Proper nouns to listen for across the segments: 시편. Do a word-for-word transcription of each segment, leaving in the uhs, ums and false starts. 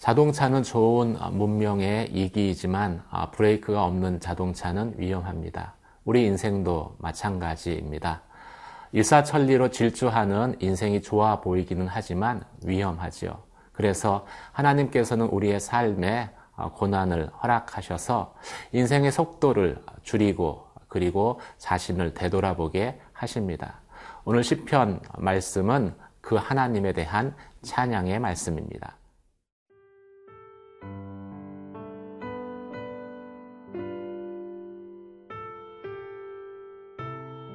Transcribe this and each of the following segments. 자동차는 좋은 문명의 이기이지만 브레이크가 없는 자동차는 위험합니다. 우리 인생도 마찬가지입니다. 일사천리로 질주하는 인생이 좋아 보이기는 하지만 위험하지요. 그래서 하나님께서는 우리의 삶에 고난을 허락하셔서 인생의 속도를 줄이고 그리고 자신을 되돌아보게 하십니다. 오늘 시편 말씀은 그 하나님에 대한 찬양의 말씀입니다.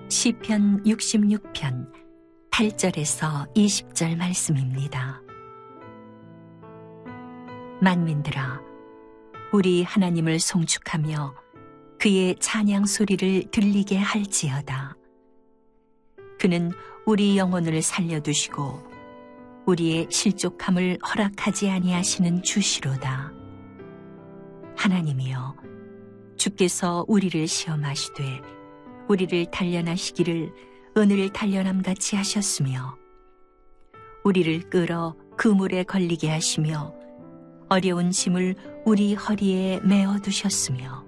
시편 육십육 편 팔 절에서 이십 절 말씀입니다. 만민들아, 우리 하나님을 송축하며 그의 찬양 소리를 들리게 할지어다. 그는 우리 영혼을 살려두시고 우리의 실족함을 허락하지 아니하시는 주시로다. 하나님이여, 주께서 우리를 시험하시되 우리를 단련하시기를 은을 단련함같이 하셨으며, 우리를 끌어 그물에 걸리게 하시며 어려운 짐을 우리 허리에 메어두셨으며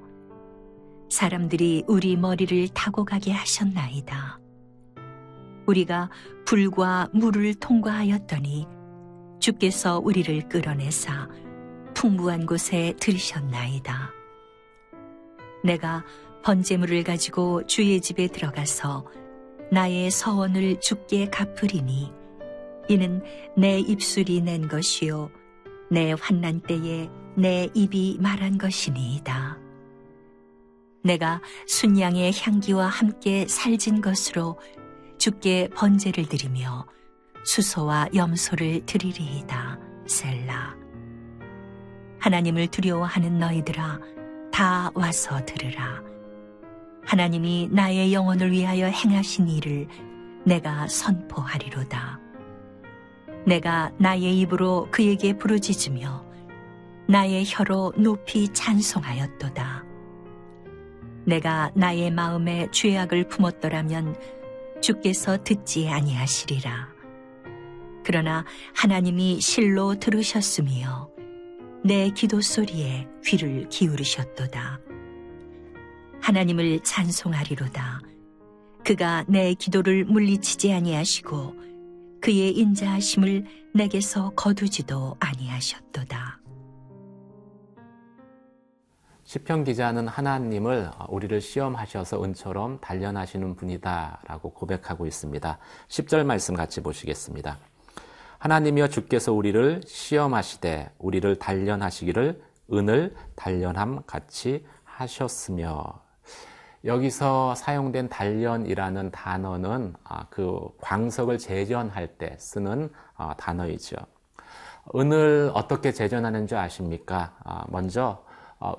사람들이 우리 머리를 타고 가게 하셨나이다. 우리가 불과 물을 통과하였더니 주께서 우리를 끌어내사 풍부한 곳에 들이셨나이다. 내가 번제물을 가지고 주의 집에 들어가서 나의 서원을 주께 갚으리니, 이는 내 입술이 낸 것이요 내 환난 때에 내 입이 말한 것이니이다. 내가 순양의 향기와 함께 살진 것으로 주께 번제를 드리며 수소와 염소를 드리리이다. 셀라. 하나님을 두려워하는 너희들아, 다 와서 들으라. 하나님이 나의 영혼을 위하여 행하신 일을 내가 선포하리로다. 내가 나의 입으로 그에게 부르짖으며 나의 혀로 높이 찬송하였도다. 내가 나의 마음에 죄악을 품었더라면 주께서 듣지 아니하시리라. 그러나 하나님이 실로 들으셨으며 내 기도 소리에 귀를 기울이셨도다. 하나님을 찬송하리로다. 그가 내 기도를 물리치지 아니하시고 그의 인자하심을 내게서 거두지도 아니하셨도다. 시편 기자는 하나님을 우리를 시험하셔서 은처럼 단련하시는 분이다라고 고백하고 있습니다. 십 절 말씀 같이 보시겠습니다. 하나님이여, 주께서 우리를 시험하시되 우리를 단련하시기를 은을 단련함 같이 하셨으며. 여기서 사용된 단련이라는 단어는 그 광석을 재전할 때 쓰는 단어이죠. 은을 어떻게 재전하는 줄 아십니까? 먼저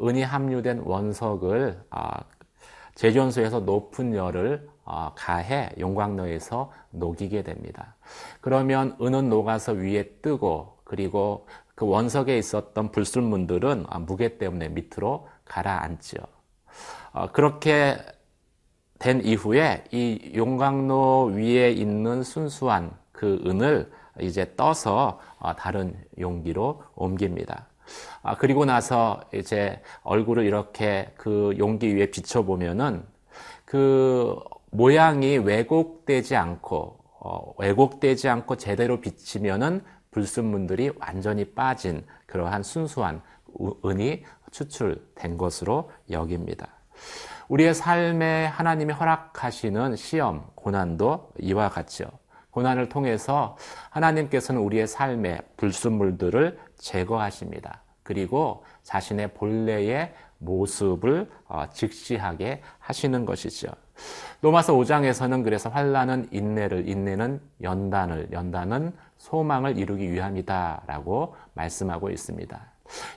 은이 함유된 원석을 제전소에서 높은 열을 가해 용광로에서 녹이게 됩니다. 그러면 은은 녹아서 위에 뜨고, 그리고 그 원석에 있었던 불순물들은 무게 때문에 밑으로 가라앉죠. 그렇게 된 이후에 이 용광로 위에 있는 순수한 그 은을 이제 떠서 다른 용기로 옮깁니다. 아, 그리고 나서 이제 얼굴을 이렇게 그 용기 위에 비춰보면은 그 모양이 왜곡되지 않고, 어, 왜곡되지 않고 제대로 비치면은 불순물들이 완전히 빠진 그러한 순수한 은이 추출된 것으로 여깁니다. 우리의 삶에 하나님이 허락하시는 시험, 고난도 이와 같죠. 고난을 통해서 하나님께서는 우리의 삶의 불순물들을 제거하십니다. 그리고 자신의 본래의 모습을 직시하게 하시는 것이죠. 로마서 오 장에서는 그래서 환난은 인내를, 인내는 연단을, 연단은 소망을 이루기 위함이다라고 말씀하고 있습니다.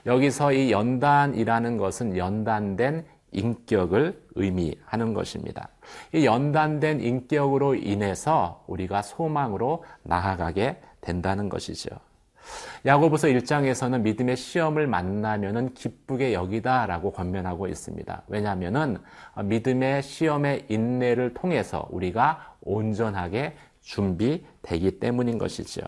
여기서 이 연단이라는 것은 연단된 인격을 의미하는 것입니다. 이 연단된 인격으로 인해서 우리가 소망으로 나아가게 된다는 것이죠. 야고보서 일 장에서는 믿음의 시험을 만나면은 기쁘게 여기다라고 권면하고 있습니다. 왜냐하면은 믿음의 시험의 인내를 통해서 우리가 온전하게 준비되기 때문인 것이죠.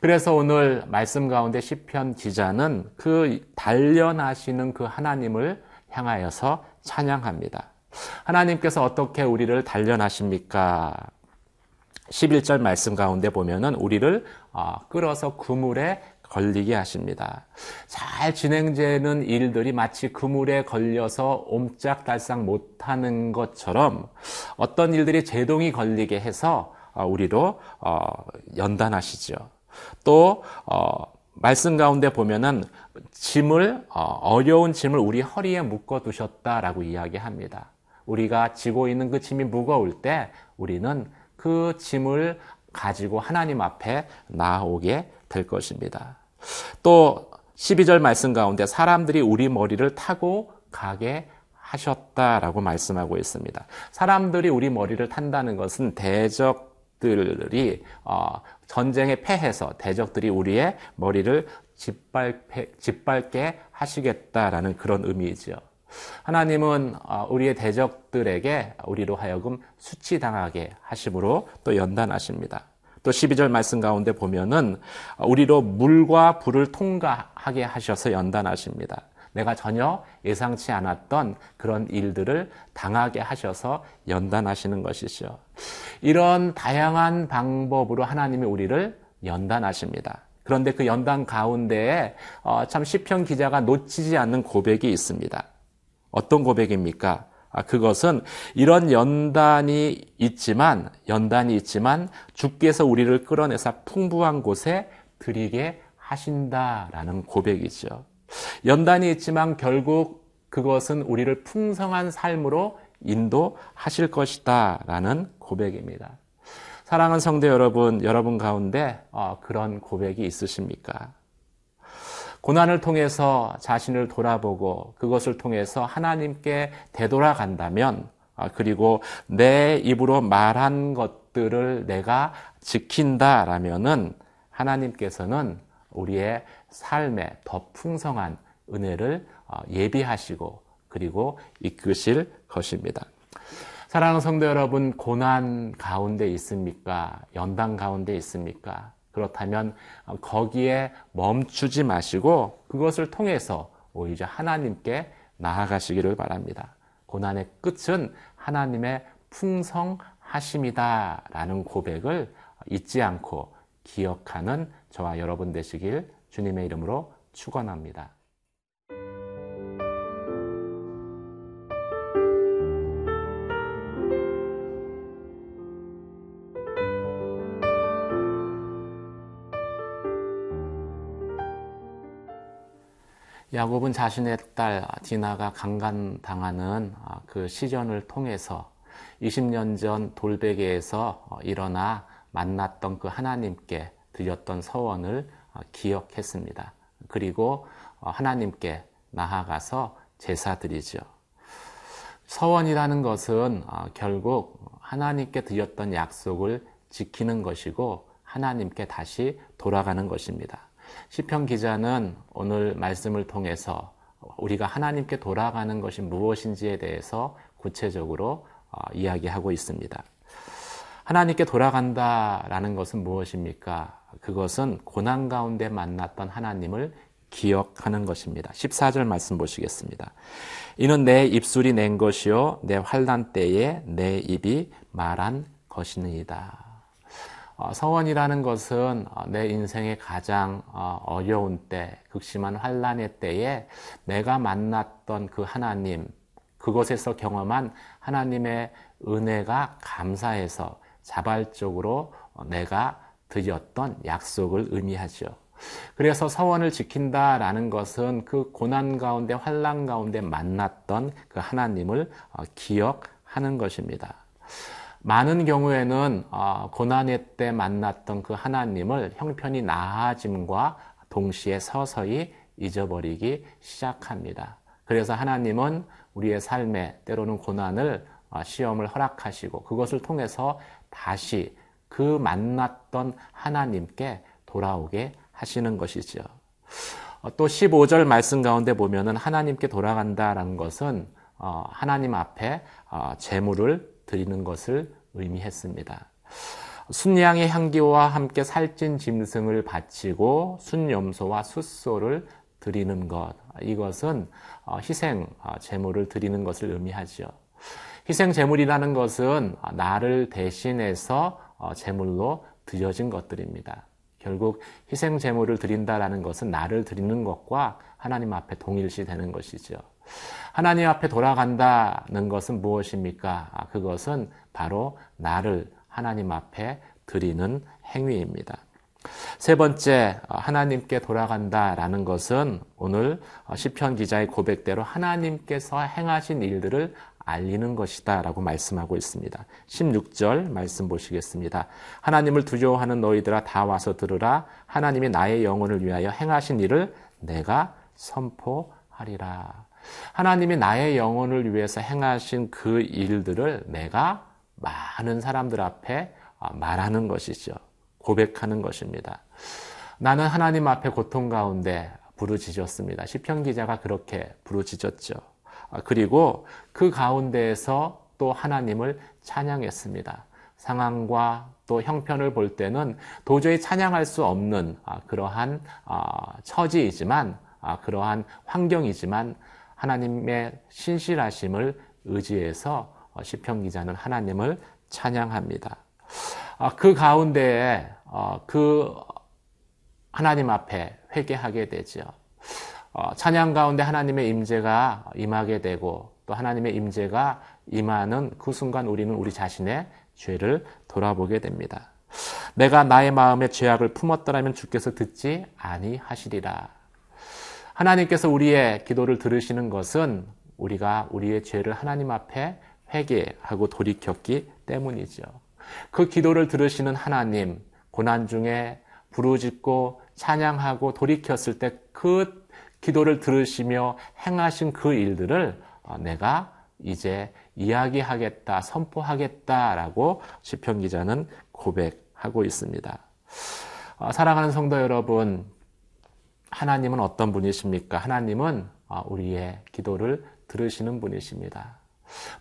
그래서 오늘 말씀 가운데 시편 기자는 그 단련하시는 그 하나님을 향하여서 찬양합니다. 하나님께서 어떻게 우리를 단련하십니까? 십일 절 말씀 가운데 보면은 우리를 끌어서 그물에 걸리게 하십니다. 잘 진행되는 일들이 마치 그물에 걸려서 옴짝달싹 못하는 것처럼 어떤 일들이 제동이 걸리게 해서 우리로 연단하시죠. 또 말씀 가운데 보면은 짐을 어려운 짐을 우리 허리에 묶어 두셨다라고 이야기합니다. 우리가 지고 있는 그 짐이 무거울 때 우리는 그 짐을 가지고 하나님 앞에 나아오게 될 것입니다. 또 십이 절 말씀 가운데 사람들이 우리 머리를 타고 가게 하셨다라고 말씀하고 있습니다. 사람들이 우리 머리를 탄다는 것은 대적들이 전쟁에 패해서 대적들이 우리의 머리를 짓밟게, 짓밟게 하시겠다라는 그런 의미이죠. 하나님은 우리의 대적들에게 우리로 하여금 수치당하게 하심으로 또 연단하십니다. 또 십이 절 말씀 가운데 보면은 우리로 물과 불을 통과하게 하셔서 연단하십니다. 내가 전혀 예상치 않았던 그런 일들을 당하게 하셔서 연단하시는 것이죠. 이런 다양한 방법으로 하나님이 우리를 연단하십니다. 그런데 그 연단 가운데에 참 시편 기자가 놓치지 않는 고백이 있습니다. 어떤 고백입니까? 아, 그것은 이런 연단이 있지만, 연단이 있지만, 주께서 우리를 끌어내사 풍부한 곳에 들이게 하신다라는 고백이죠. 연단이 있지만 결국 그것은 우리를 풍성한 삶으로 인도하실 것이다라는 고백입니다. 사랑하는 성도 여러분, 여러분 가운데 어, 그런 고백이 있으십니까? 고난을 통해서 자신을 돌아보고 그것을 통해서 하나님께 되돌아간다면, 그리고 내 입으로 말한 것들을 내가 지킨다라면은 하나님께서는 우리의 삶에 더 풍성한 은혜를 예비하시고 그리고 이끄실 것입니다. 사랑하는 성도 여러분, 고난 가운데 있습니까? 연단 가운데 있습니까? 그렇다면 거기에 멈추지 마시고 그것을 통해서 오히려 하나님께 나아가시기를 바랍니다. 고난의 끝은 하나님의 풍성하심이다라는 고백을 잊지 않고 기억하는 저와 여러분 되시길 주님의 이름으로 축원합니다. 야곱은 자신의 딸 디나가 강간당하는 그 시련을 통해서 이십 년 전 돌베개에서 일어나 만났던 그 하나님께 드렸던 서원을 기억했습니다. 그리고 하나님께 나아가서 제사드리죠. 서원이라는 것은 결국 하나님께 드렸던 약속을 지키는 것이고 하나님께 다시 돌아가는 것입니다. 시편 기자는 오늘 말씀을 통해서 우리가 하나님께 돌아가는 것이 무엇인지에 대해서 구체적으로 이야기하고 있습니다. 하나님께 돌아간다라는 것은 무엇입니까? 그것은 고난 가운데 만났던 하나님을 기억하는 것입니다. 십사 절 말씀 보시겠습니다. 이는 내 입술이 낸 것이요 내 환난 때에 내 입이 말한 것이니이다. 서원이라는 것은 내 인생의 가장 어려운 때, 극심한 환난의 때에 내가 만났던 그 하나님, 그곳에서 경험한 하나님의 은혜가 감사해서 자발적으로 내가 드렸던 약속을 의미하죠. 그래서 서원을 지킨다라는 것은 그 고난 가운데, 환난 가운데 만났던 그 하나님을 기억하는 것입니다. 많은 경우에는 고난의 때 만났던 그 하나님을 형편이 나아짐과 동시에 서서히 잊어버리기 시작합니다. 그래서 하나님은 우리의 삶에 때로는 고난을 시험을 허락하시고 그것을 통해서 다시 그 만났던 하나님께 돌아오게 하시는 것이죠. 또 십오 절 말씀 가운데 보면은 하나님께 돌아간다라는 것은 하나님 앞에 재물을 드리는 것을 의미했습니다. 순양의 향기와 함께 살찐 짐승을 바치고 순염소와 숫소를 드리는 것, 이것은 희생 제물을 드리는 것을 의미하죠. 희생 제물이라는 것은 나를 대신해서 제물로 드려진 것들입니다. 결국 희생 제물을 드린다라는 것은 나를 드리는 것과 하나님 앞에 동일시 되는 것이죠. 하나님 앞에 돌아간다는 것은 무엇입니까? 그것은 바로 나를 하나님 앞에 드리는 행위입니다. 세 번째, 하나님께 돌아간다라는 것은 오늘 시편 기자의 고백대로 하나님께서 행하신 일들을 알리는 것이다 라고 말씀하고 있습니다. 십육 절 말씀 보시겠습니다. 하나님을 두려워하는 너희들아 다 와서 들으라. 하나님이 나의 영혼을 위하여 행하신 일을 내가 선포하리라. 하나님이 나의 영혼을 위해서 행하신 그 일들을 내가 많은 사람들 앞에 말하는 것이죠. 고백하는 것입니다. 나는 하나님 앞에 고통 가운데 부르짖었습니다. 시편 기자가 그렇게 부르짖었죠. 그리고 그 가운데에서 또 하나님을 찬양했습니다. 상황과 또 형편을 볼 때는 도저히 찬양할 수 없는 그러한 처지이지만, 그러한 환경이지만 하나님의 신실하심을 의지해서 시편 기자는 하나님을 찬양합니다. 그 가운데에 그 하나님 앞에 회개하게 되죠. 찬양 가운데 하나님의 임재가 임하게 되고 또 하나님의 임재가 임하는 그 순간 우리는 우리 자신의 죄를 돌아보게 됩니다. 내가 나의 마음에 죄악을 품었더라면 주께서 듣지 아니하시리라. 하나님께서 우리의 기도를 들으시는 것은 우리가 우리의 죄를 하나님 앞에 회개하고 돌이켰기 때문이죠. 그 기도를 들으시는 하나님, 고난 중에 부르짖고 찬양하고 돌이켰을 때 그 기도를 들으시며 행하신 그 일들을 내가 이제 이야기하겠다, 선포하겠다라고 시편 기자는 고백하고 있습니다. 사랑하는 성도 여러분, 하나님은 어떤 분이십니까? 하나님은 우리의 기도를 들으시는 분이십니다.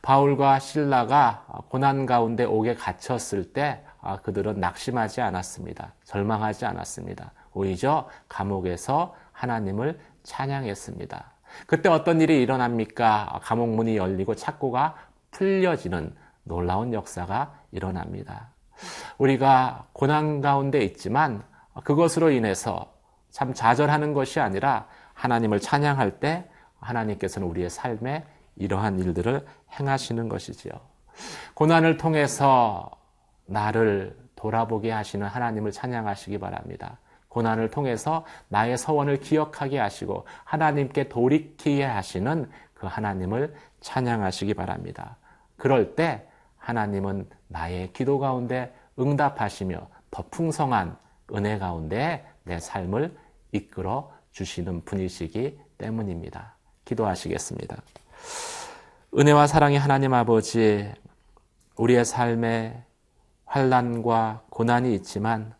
바울과 실라가 고난 가운데 옥에 갇혔을 때 그들은 낙심하지 않았습니다. 절망하지 않았습니다. 오히려 감옥에서 하나님을 찬양했습니다. 그때 어떤 일이 일어납니까? 감옥 문이 열리고 창고가 풀려지는 놀라운 역사가 일어납니다. 우리가 고난 가운데 있지만 그것으로 인해서 참 좌절하는 것이 아니라 하나님을 찬양할 때 하나님께서는 우리의 삶에 이러한 일들을 행하시는 것이지요. 고난을 통해서 나를 돌아보게 하시는 하나님을 찬양하시기 바랍니다. 고난을 통해서 나의 서원을 기억하게 하시고 하나님께 돌이키게 하시는 그 하나님을 찬양하시기 바랍니다. 그럴 때 하나님은 나의 기도 가운데 응답하시며 더 풍성한 은혜 가운데 내 삶을 이끌어 주시는 분이시기 때문입니다. 기도하시겠습니다. 은혜와 사랑의 하나님 아버지, 우리의 삶에 환난과 고난이 있지만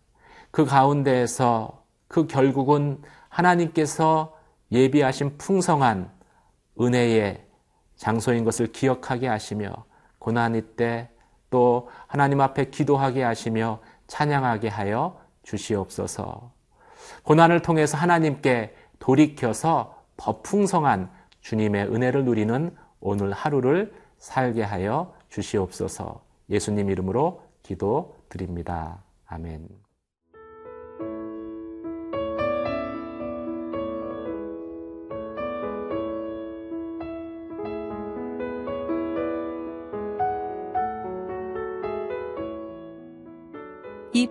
그 가운데에서 그 결국은 하나님께서 예비하신 풍성한 은혜의 장소인 것을 기억하게 하시며 고난이 때 또 하나님 앞에 기도하게 하시며 찬양하게 하여 주시옵소서. 고난을 통해서 하나님께 돌이켜서 더 풍성한 주님의 은혜를 누리는 오늘 하루를 살게 하여 주시옵소서. 예수님 이름으로 기도드립니다. 아멘. 이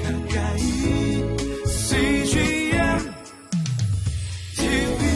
가까이 씨지엔 티비